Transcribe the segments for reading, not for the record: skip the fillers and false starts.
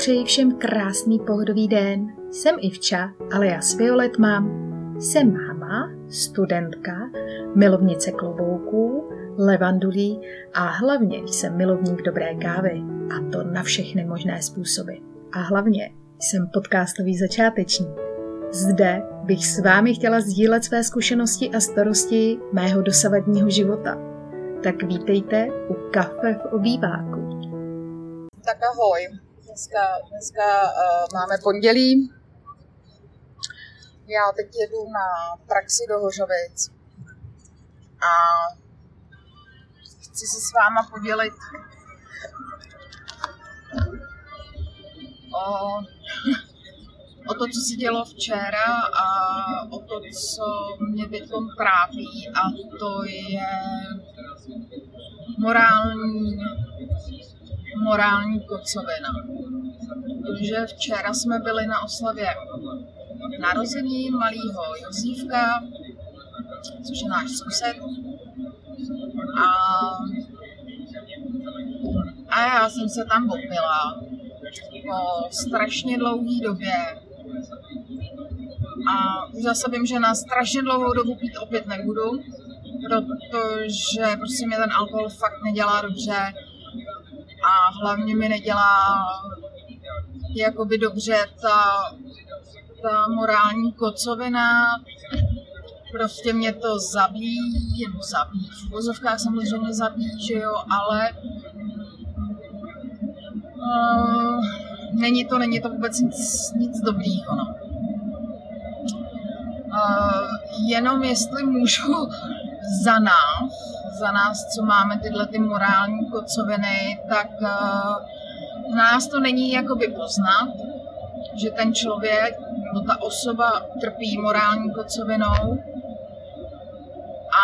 přeji všem krásný pohodový den. Jsem Ivča, alias Violet Mum. Jsem máma, studentka, milovnice klobouků, levandulí a hlavně jsem milovník dobré kávy. A to na všechny možné způsoby. A hlavně jsem podcastový začátečník. Zde bych s vámi chtěla sdílet své zkušenosti a starosti mého dosavadního života. Tak vítejte u Kafe v obýváku. Tak ahoj. Dneska máme pondělí. Já teď jedu na praxi do Hořovic a chci se s váma podělit o to, co se dělo včera a o to, co mě teď trápí, a to je morální kocovina. Protože včera jsme byli na oslavě narození malého Jozíška, což je náš soused. A já jsem se tam bopila po strašně dlouhé době. A už zase vím, že na strašně dlouhou dobu pít opět nebudu, protože prostě mě ten alkohol fakt nedělá dobře a hlavně mi nedělá jakoby dobře ta morální kocovina, prostě mě to zabíjí, v vozovkách samozřejmě zabíjí, že jo, ale není to vůbec nic dobrýho, no. Jenom jestli můžu za nás, co máme tyhle ty morální kocoviny, tak nás to není jakoby poznat, že ten člověk, no ta osoba trpí morální kocovinou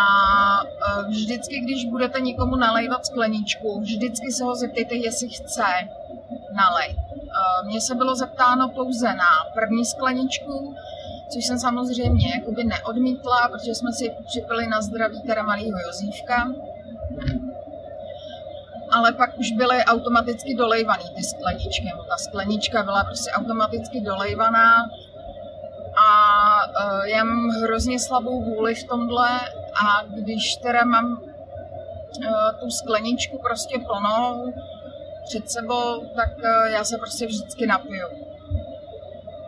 a vždycky, když budete někomu nalejvat skleničku, vždycky se ho zeptejte, jestli chce nalejt. Mně se bylo zeptáno pouze na první skleničku, což jsem samozřejmě jakoby neodmítla, protože jsme si připili na zdraví teda malýho Jozíška. Ale pak už byly automaticky dolejvaný ty skleničky. Ta sklenička byla prostě automaticky dolejvaná a já mám hrozně slabou vůli v tomhle, a když teda mám tu skleničku prostě plnou před sebou, tak já se prostě vždycky napiju.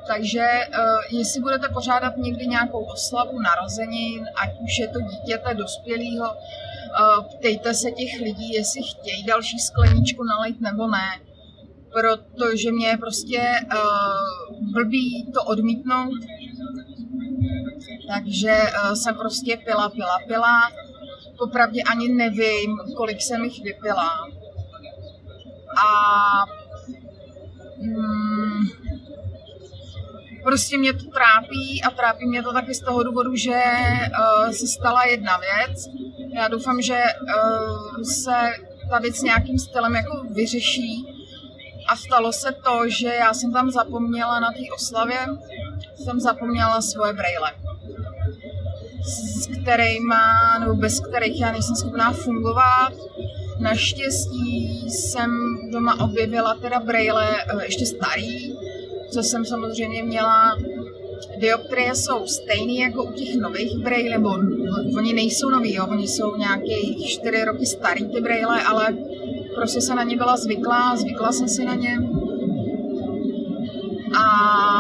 Takže jestli budete pořádat někdy nějakou oslavu narozenin, ať už je to dítěte, dospělýho, ptejte se těch lidí, jestli chtějí další skleničku nalejt nebo ne, protože mě je prostě blbý to odmítnout, takže jsem prostě pila. Popravdě ani nevím, kolik jsem jich vypila. A prostě mě to trápí a trápí mě to taky z toho důvodu, že se stala jedna věc. Já doufám, že se ta věc nějakým stylem jako vyřeší, a stalo se to, že já jsem tam zapomněla na té oslavě, jsem zapomněla svoje brejle, bez kterých já nejsem schopná fungovat. Naštěstí jsem doma objevila teda brejle ještě starý, co jsem samozřejmě měla. Dioptrie jsou stejné jako u těch nových brejlí, nebo oni nejsou nový, jo? Oni jsou nějaké 4 roky starý ty brejle, ale prostě se na ně byla zvykla jsem si na ně. A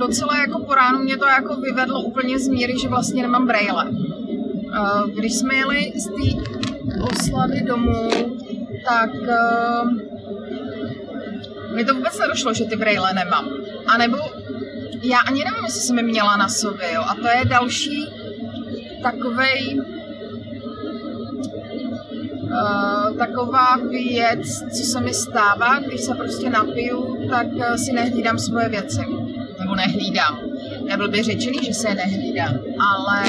docela jako po ránu mě to jako vyvedlo úplně z míry, že vlastně nemám brejle. Když jsme jeli z té oslavy domů, tak mi to vůbec nedošlo, že ty brejle nemám. A nebo já ani nevím, jestli jsem je měla na sobě, jo. A to je další taková věc, co se mi stává, když se prostě napiju, tak si nehlídám svoje věci. Nebo nehlídám. Nebyl by řečený, že se je nehlídám, ale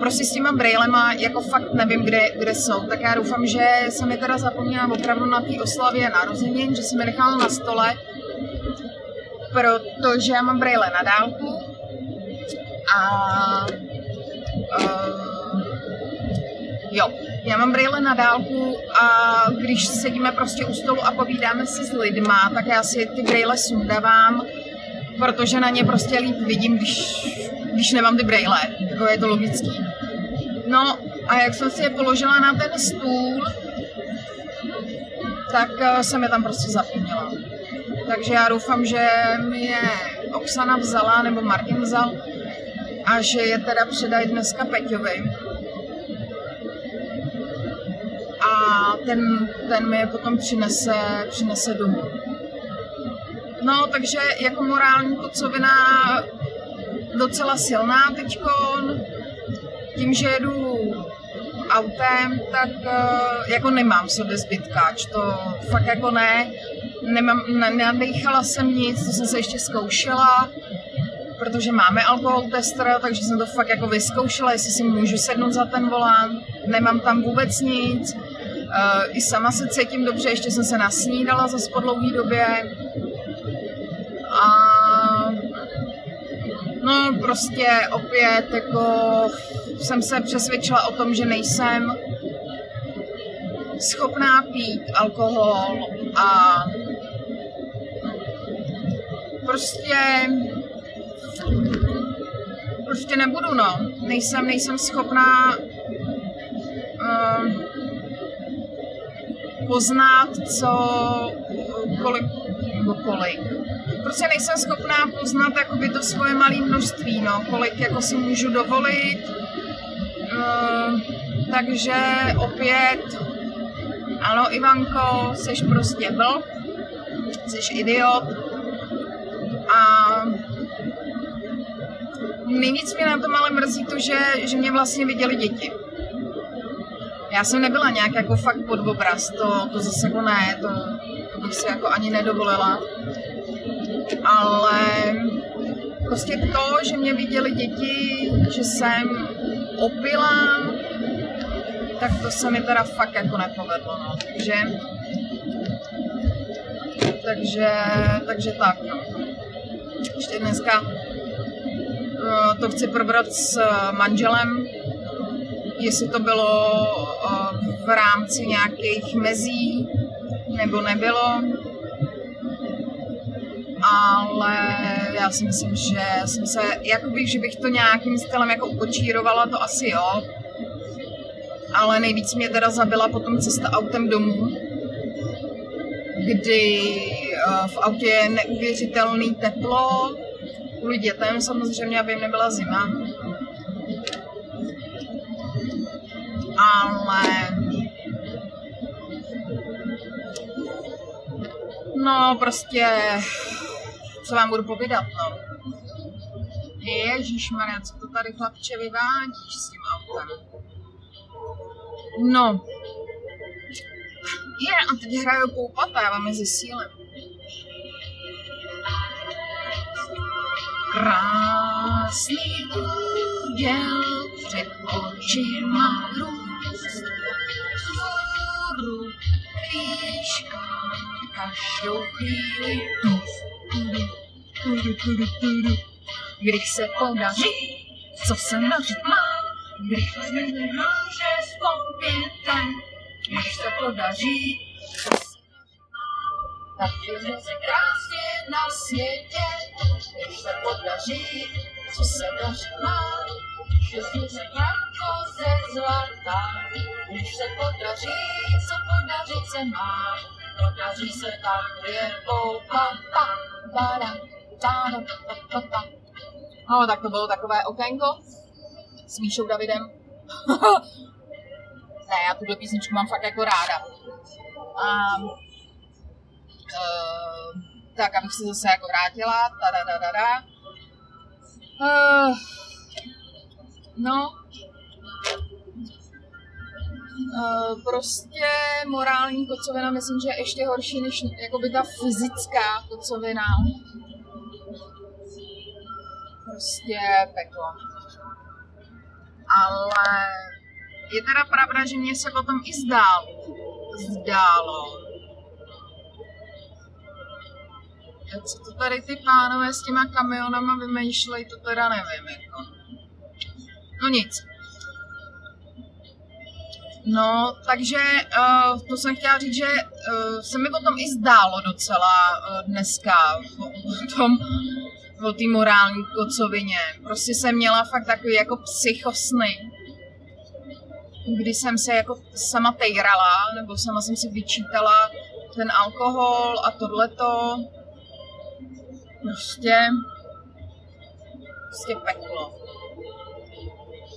prostě s těma brejlema jako fakt nevím, kde jsou. Tak já doufám, že jsem je teda zapomněla opravdu na té oslavě narozenin, že jsem je nechala na stole, protože já mám brejle na dálku a jo. Já mám brýle na dálku a když sedíme prostě u stolu a povídáme si s lidma, tak já si ty brýle sundávám, protože na ně prostě líp vidím, když nemám ty brýle, takové je to logický. No a jak jsem si je položila na ten stůl, tak jsem je tam prostě zapomněla. Takže já doufám, že mi je Oksana vzala, nebo Martin vzal, a že je teda předají dneska Peťovi. A ten mi je potom přinese domů. No, takže jako morální kocovina docela silná teďkon. Tím, že jedu autem, tak jako nemám v sobě zbytkáč, to fakt jako ne. Nenadýchala jsem nic, to jsem se ještě zkoušela, protože máme alkohol tester, takže jsem to fakt jako vyzkoušela, jestli si můžu sednout za ten volán. Nemám tam vůbec nic, i sama se cítím dobře, ještě jsem se nasnídala zase po dlouhé době. A no prostě opět jako jsem se přesvědčila o tom, že nejsem schopná pít alkohol a prostě nebudu, no. Nejsem schopná poznat, kolik. Prostě nejsem schopná poznat jakoby to svoje malé množství, no, kolik jako si můžu dovolit. Takže opět, ano Ivanko, jsi prostě blb, jsi idiot a nejvíc mě na tom ale mrzí to, že mě vlastně viděli děti. Já jsem nebyla nějak jako fakt pod obraz, to zase jako ne, to bych si jako ani nedovolila, ale prostě to, že mě viděli děti, že jsem opila, tak to se mi teda fakt jako nepovedlo, no. Takže tak, no. Ještě dneska to chci probrat s manželem, jestli to bylo v rámci nějakých mezí, nebo nebylo. Ale já si myslím, že jsem se, jakoby, že bych to nějakým stylem jako ukočírovala, to asi jo. Ale nejvíc mě teda zabila potom cesta autem domů, kdy v autě je neuvěřitelné teplo, kvůli dětem samozřejmě, aby jim nebyla zima. Ale no prostě, co vám budu povídat, no. Ježišmarja, co to tady chlapče vyvádíš s tím autem? No. A teď hraju poupata, já vám je zesílím. Krásný úděl, před očima růst, vzhůru výška, každou chvíli tudu. Když se podaří, co se nařít má, když zmíním růže s pompětem, když se podaří, co se nařít má, tak je se krásně na světě, když se podaří, co se nařít má, že slunce jako ze zlata, když se podaří, co podařit se má, podaří se tak věrou, pa. No, tak to bylo takové okénko s Míšou Davidem. Ne, já tuhle písničku mám fakt jako ráda. Tak, abych se zase jako vrátila. No, prostě morální kocovina, myslím, že je ještě horší než jakoby ta fyzická kocovina. Prostě peklo. Ale je teda pravda, že mě se potom i zdálo. Co to tady ty pánové s těma kamionama vymýšlejí, to teda nevím, jako. No nic. No, takže to jsem chtěla říct, že se mi potom i zdálo docela dneska o té morální kocovině. Prostě jsem měla fakt takový jako psychosny, kdy jsem se jako sama tejrala, nebo sama jsem si vyčítala ten alkohol a tohleto. Prostě peklo.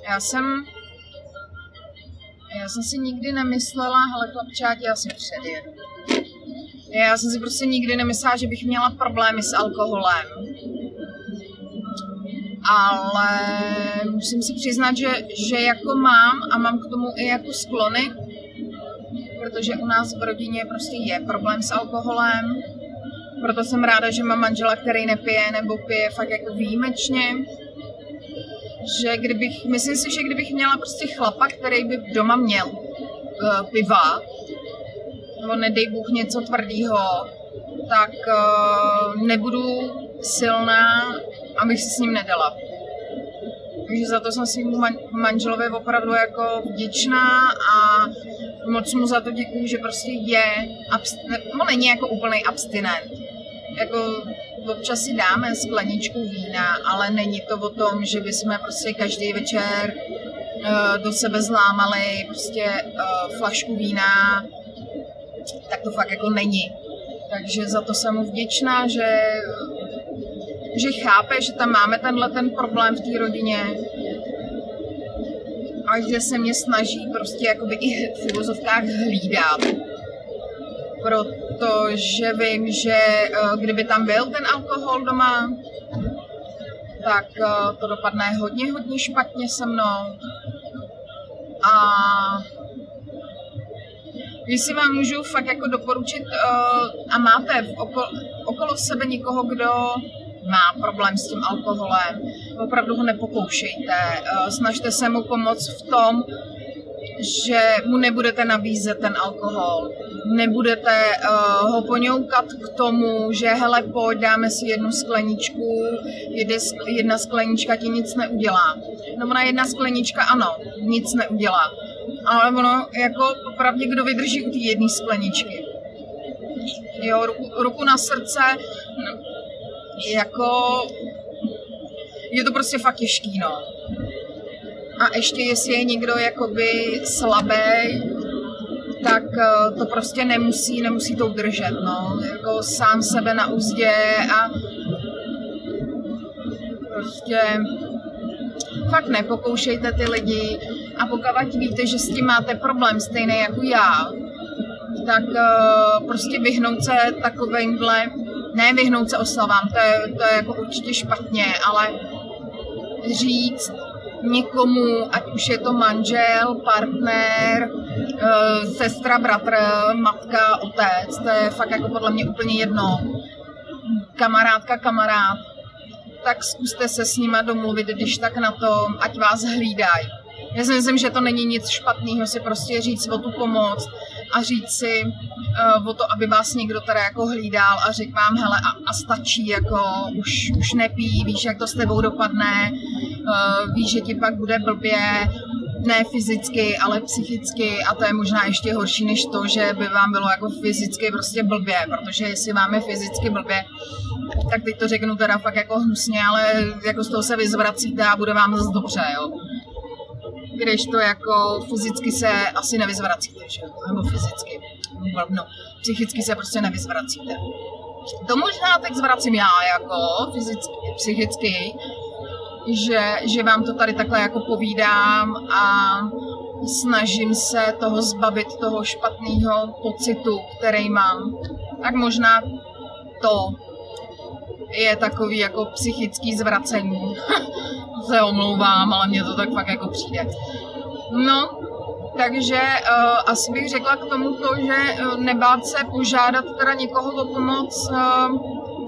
Já jsem si nikdy nemyslela, hele chlapčáti, já si předjedu. Já jsem si prostě nikdy nemyslela, že bych měla problémy s alkoholem. Ale musím si přiznat, že jako mám a mám k tomu i jako sklony, protože u nás v rodině prostě je problém s alkoholem. Proto jsem ráda, že mám manžela, který nepije nebo pije fakt jako výjimečně. Že kdybych, myslím si, že kdybych měla prostě chlapa, který by doma měl piva, nebo nedej Bůh něco tvrdýho, tak nebudu silná, abych si s ním nedala. Takže za to jsem svým manželovi opravdu jako vděčná a moc mu za to děkuju, že prostě je, on není jako úplný abstinent. Jako občas si dáme skleničku vína, ale není to o tom, že bychom prostě každý večer do sebe zlámali prostě flašku vína, tak to fakt jako není. Takže za to jsem mu vděčná, že chápe, že tam máme tenhle ten problém v té rodině a že se mě snaží prostě jakoby i v vozovkách hlídat. Protože vím, že kdyby tam byl ten alkohol doma, tak to dopadne hodně, hodně špatně se mnou. A jestli vám můžu fakt jako doporučit a máte okolo sebe někoho, kdo má problém s tím alkoholem, opravdu ho nepokoušejte, snažte se mu pomoct v tom, že mu nebudete nabízet ten alkohol, nebudete ho poňoukat k tomu, že hele, pojď, dáme si jednu skleničku, jedna sklenička ti nic neudělá. No ona jedna sklenička, ano, nic neudělá. Ale ono, jako popravdě, kdo vydrží u té jedné skleničky. Jo, ruku na srdce, jako je to prostě fakt těžký, no. A ještě jestli je někdo jakoby slabý, tak to prostě nemusí to udržet, no. Jako sám sebe na úzdě a prostě fakt nepokoušejte ty lidi a pokud víte, že s tím máte problém stejný jako já, tak prostě vyhnout se takovejmhle, ne vyhnout se oslavám, to je jako určitě špatně, ale říct někomu, ať už je to manžel, partner, sestra, bratr, matka, otec, to je fakt jako podle mě úplně jedno, kamarádka, kamarád, tak zkuste se s nima domluvit, když tak na to, ať vás hlídají. Já si myslím, že to není nic špatného si prostě říct o tu pomoc a říct si o to, aby vás někdo teda jako hlídal a řekl vám, hele, a stačí, jako už nepí, víš, jak to s tebou dopadne, víš, že ti pak bude blbě, ne fyzicky, ale psychicky a to je možná ještě horší než to, že by vám bylo jako fyzicky prostě blbě, protože jestli vám je fyzicky blbě, tak teď to řeknu teda fakt jako hnusně, ale jako z toho se vyzvracíte a bude vám zase dobře, jo. Když to jako fyzicky se asi nevyzvracíte, že? Nebo fyzicky, no, psychicky se prostě nevyzvracíte. To možná teď zvracím já jako fyzicky, psychicky, že vám to tady takhle jako povídám a snažím se toho zbavit, toho špatného pocitu, který mám. Tak možná to je takový jako psychický zvracení. Se omlouvám, ale mně to tak fakt jako přijde. No, takže asi bych řekla k tomu to, že nebát se požádat teda někoho o pomoc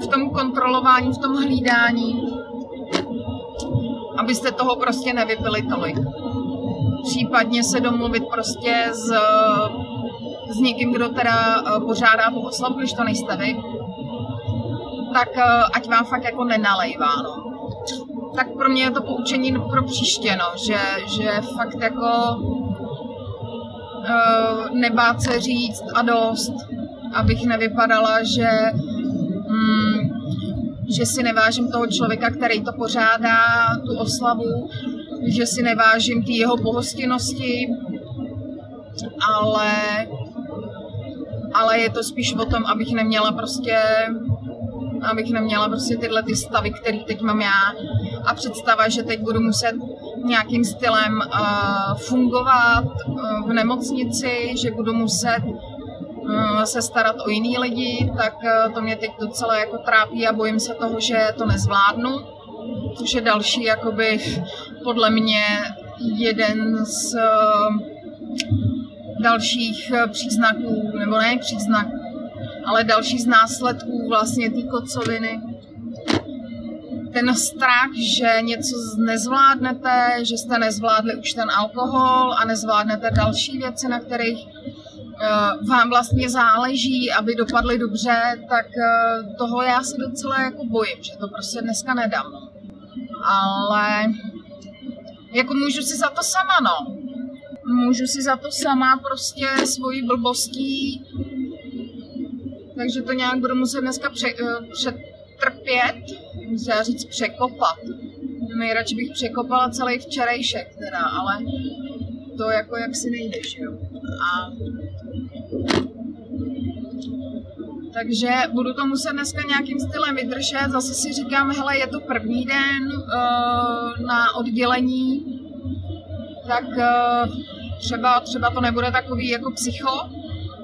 v tom kontrolování, v tom hlídání, abyste toho prostě nevypili tolik. Případně se domluvit prostě s někým, kdo teda požádá po oslavu, když to nejste vy, tak ať vám fakt jako nenalejvá, no. Tak pro mě je to poučení pro příště, no, že fakt jako nebát se říct a dost, abych nevypadala, že si nevážím toho člověka, který to pořádá, tu oslavu, že si nevážím ty jeho pohostinnosti, ale je to spíš o tom, abych neměla prostě tyhle ty stavy, které teď mám já, a představa, že teď budu muset nějakým stylem fungovat v nemocnici, že budu muset se starat o jiný lidi, tak to mě teď docela jako trápí a bojím se toho, že to nezvládnu. Což je další, jakoby, podle mě jeden z dalších příznaků, nebo ne příznak, ale další z následků vlastně té kocoviny. Ten strach, že něco nezvládnete, že jste nezvládli už ten alkohol a nezvládnete další věci, na kterých vám vlastně záleží, aby dopadly dobře, tak toho já se docela jako bojím, že to prostě dneska nedám. Ale jako můžu si za to sama, no. Můžu si za to sama prostě svojí blbostí, takže to nějak budu muset dneska přetrpět, musím říct překopat. Nejradši bych překopala celý včerejšek teda, ale to jako jak si nejde, že jo. Takže budu to muset dneska nějakým stylem vydržet, zase si říkám, hele, je to první den na oddělení, tak třeba to nebude takový jako psycho,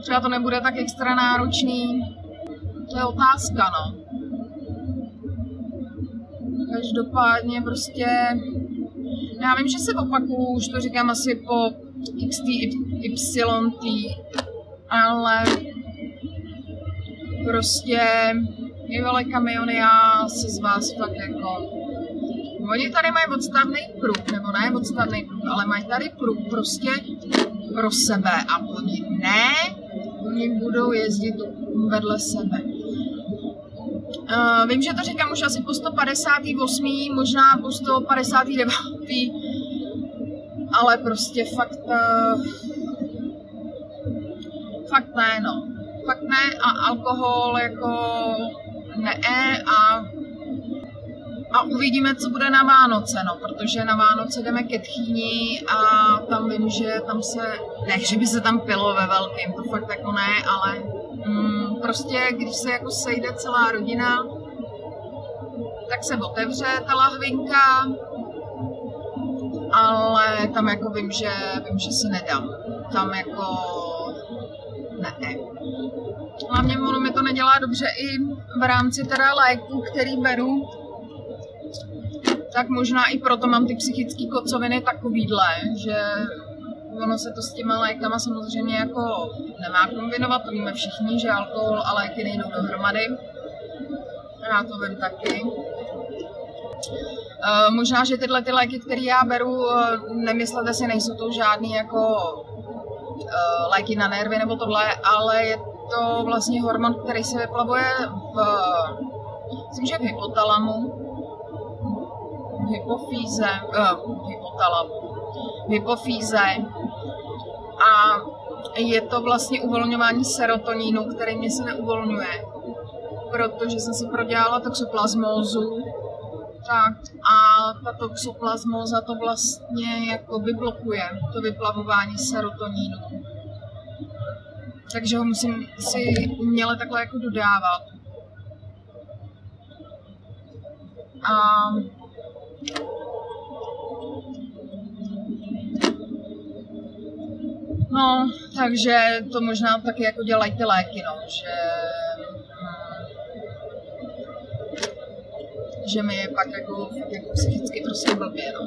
třeba to nebude tak extra náročný, to je otázka, no. Každopádně prostě, já vím, že se opakuju, už to říkám asi po XT, ale prostě Violet kamiony, já se z vás fakt jako... Oni tady mají odstavný prut, nebo ne odstavný prut, ale mají tady prut prostě pro sebe a oni ne, oni budou jezdit vedle sebe. Vím, že to říkám už asi po 158, možná po 159, ale prostě fakt ne, no. Fakt ne a alkohol jako ne a uvidíme, co bude na Vánoce, no, protože na Vánoce jdeme ke tchýni a tam vím, že tam se, ne, že by se tam pilo ve velkým, to fakt jako ne, ale prostě, když se jako sejde celá rodina, tak se otevře ta lahvinka, ale tam jako vím, že si nedám, tam jako ne. Hlavně ono mi to nedělá dobře i v rámci teda léku, který beru, tak možná i proto mám ty psychické kocoviny takovýhle, že ono se to s těma lékama samozřejmě jako nemá kombinovat, to víme všichni, že alkohol a léky nejdou dohromady. Já to vím taky. Možná, že tyhle ty léky, které já beru, nemyslete si, nejsou to žádný jako léky na nervy nebo tohle, ale je to vlastně hormon, který se vyplavuje v hypotalamu, hypofýze a je to vlastně uvolňování serotoninu, který mě se neuvolňuje, protože jsem si prodělala toxoplasmózu, tak a ta toxoplasmóza to vlastně jako blokuje, to vyplavování serotoninu. Takže ho musím si uměle takhle jako dodávat. A no, takže to možná taky jako dělají ty léky, no, že mi je pak jako psychicky prostě blbě, no.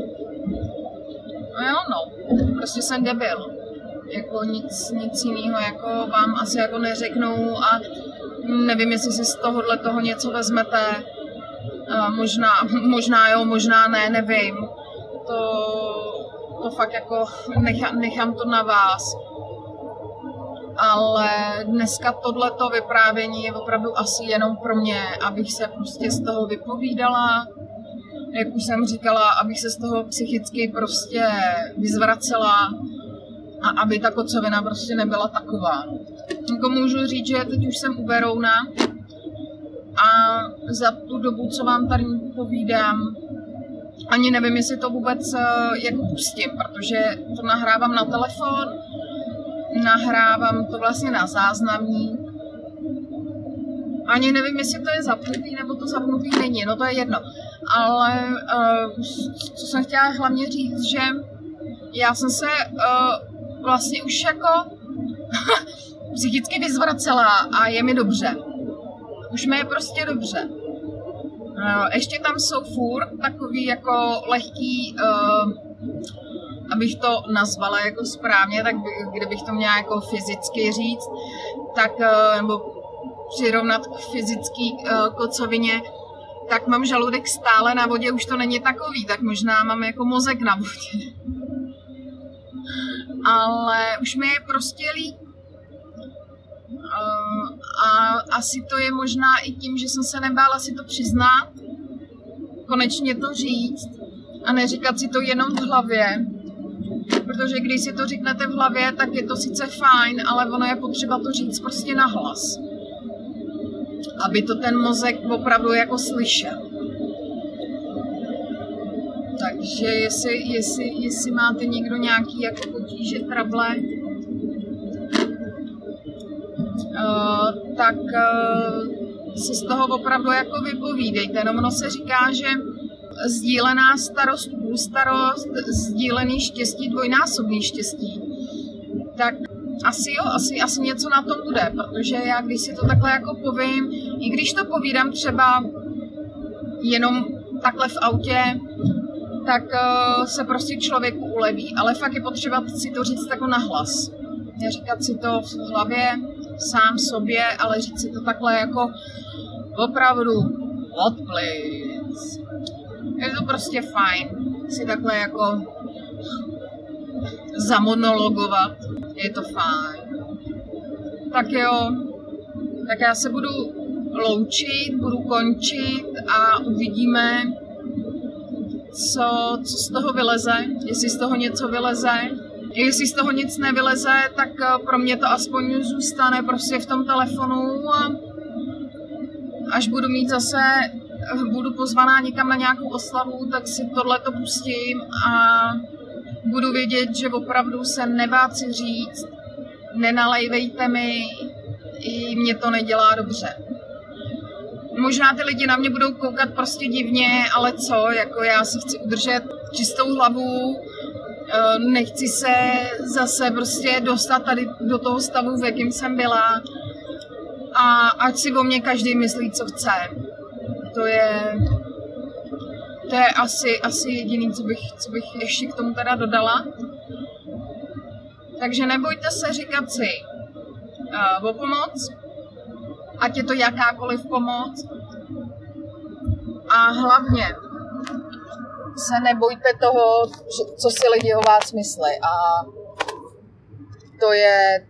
No jo, no, prostě jsem debil. Jako nic jiného jako vám asi jako neřeknou a nevím, jestli si z tohohle toho něco vezmete. Možná jo, možná ne, nevím. To fakt jako nechám to na vás. Ale dneska tohleto vyprávění je opravdu asi jenom pro mě, abych se prostě z toho vypovídala, jak už jsem říkala, abych se z toho psychicky prostě vyzvracela a aby ta kocovina prostě nebyla taková. Jako můžu říct, že teď už jsem u Berouna a za tu dobu, co vám tady povídám, ani nevím, jestli to vůbec jak pustím, protože to nahrávám na telefon, nahrávám to vlastně na záznamník. Ani nevím, jestli to je zapnutý, nebo to zapnutý není, no to je jedno. Ale co jsem chtěla hlavně říct, že já jsem se vlastně už jako psychicky vyzvracela a je mi dobře. Už mi je prostě dobře. Ještě tam jsou furt takový jako lehký, abych to nazvala jako správně, tak kdybych to měla jako fyzicky říct, tak nebo přirovnat k fyzický kocovině, tak mám žaludek stále na vodě, už to není takový, tak možná mám jako mozek na vodě. Ale už mi je prostě líp. A asi to je možná i tím, že jsem se nebála si to přiznat, konečně to říct a neříkat si to jenom v hlavě. Protože když si to říknete v hlavě, tak je to sice fajn, ale ono je potřeba to říct prostě nahlas. Aby to ten mozek opravdu jako slyšel. Takže jestli máte někdo nějaký jako potíže, trable, tak si z toho opravdu jako vypovídejte. No ono se říká, že sdílená starost, půlstarost, sdílený štěstí, dvojnásobný štěstí. Tak asi jo, asi něco na tom bude, protože já když si to takhle jako povím, i když to povídám třeba jenom takhle v autě, tak se prostě člověk uleví, ale fakt je potřeba si to říct jako nahlas. Neříkat si to v hlavě, sám sobě, ale říct si to takhle jako opravdu odplic. Je to prostě fajn si takhle jako zamonologovat. Je to fajn. Tak jo, tak já se budu loučit, budu končit a uvidíme, co z toho vyleze, jestli z toho něco vyleze. Jestli z toho nic nevyleze, tak pro mě to aspoň zůstane prostě v tom telefonu. Až budu mít zase, budu pozvaná někam na nějakou oslavu, tak si tohleto pustím a budu vědět, že opravdu se nebát si říct, nenalejvejte mi, i mě to nedělá dobře. Možná ty lidi na mě budou koukat prostě divně, ale co, jako já si chci udržet čistou hlavu, nechci se zase prostě dostat tady do toho stavu, v jakém jsem byla, a ať si o mě každý myslí, co chce. To je asi jediné, co bych ještě k tomu teda dodala. Takže nebojte se říkat si o pomoc, ať je to jakákoliv pomoc. A hlavně se nebojte toho, co si lidi o vás myslí. A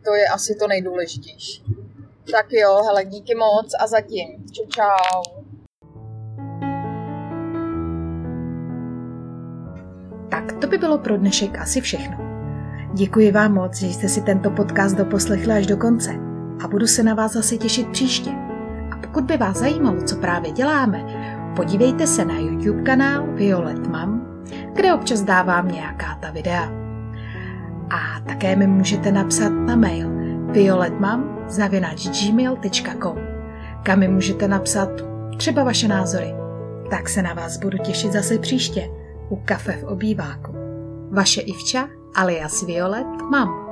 to je asi to nejdůležitější. Tak jo, hele, díky moc a zatím. Čau, čau. Tak to by bylo pro dnešek asi všechno. Děkuji vám moc, že jste si tento podcast doposlechli až do konce a budu se na vás zase těšit příště. A pokud by vás zajímalo, co právě děláme, podívejte se na YouTube kanál Violet Mum, kde občas dávám nějaká ta videa. A také mi můžete napsat na mail violetmam@gmail.com, kam mi můžete napsat třeba vaše názory. Tak se na vás budu těšit zase příště. U kafe v obýváku. Vaše Ivča alias Violet Mum.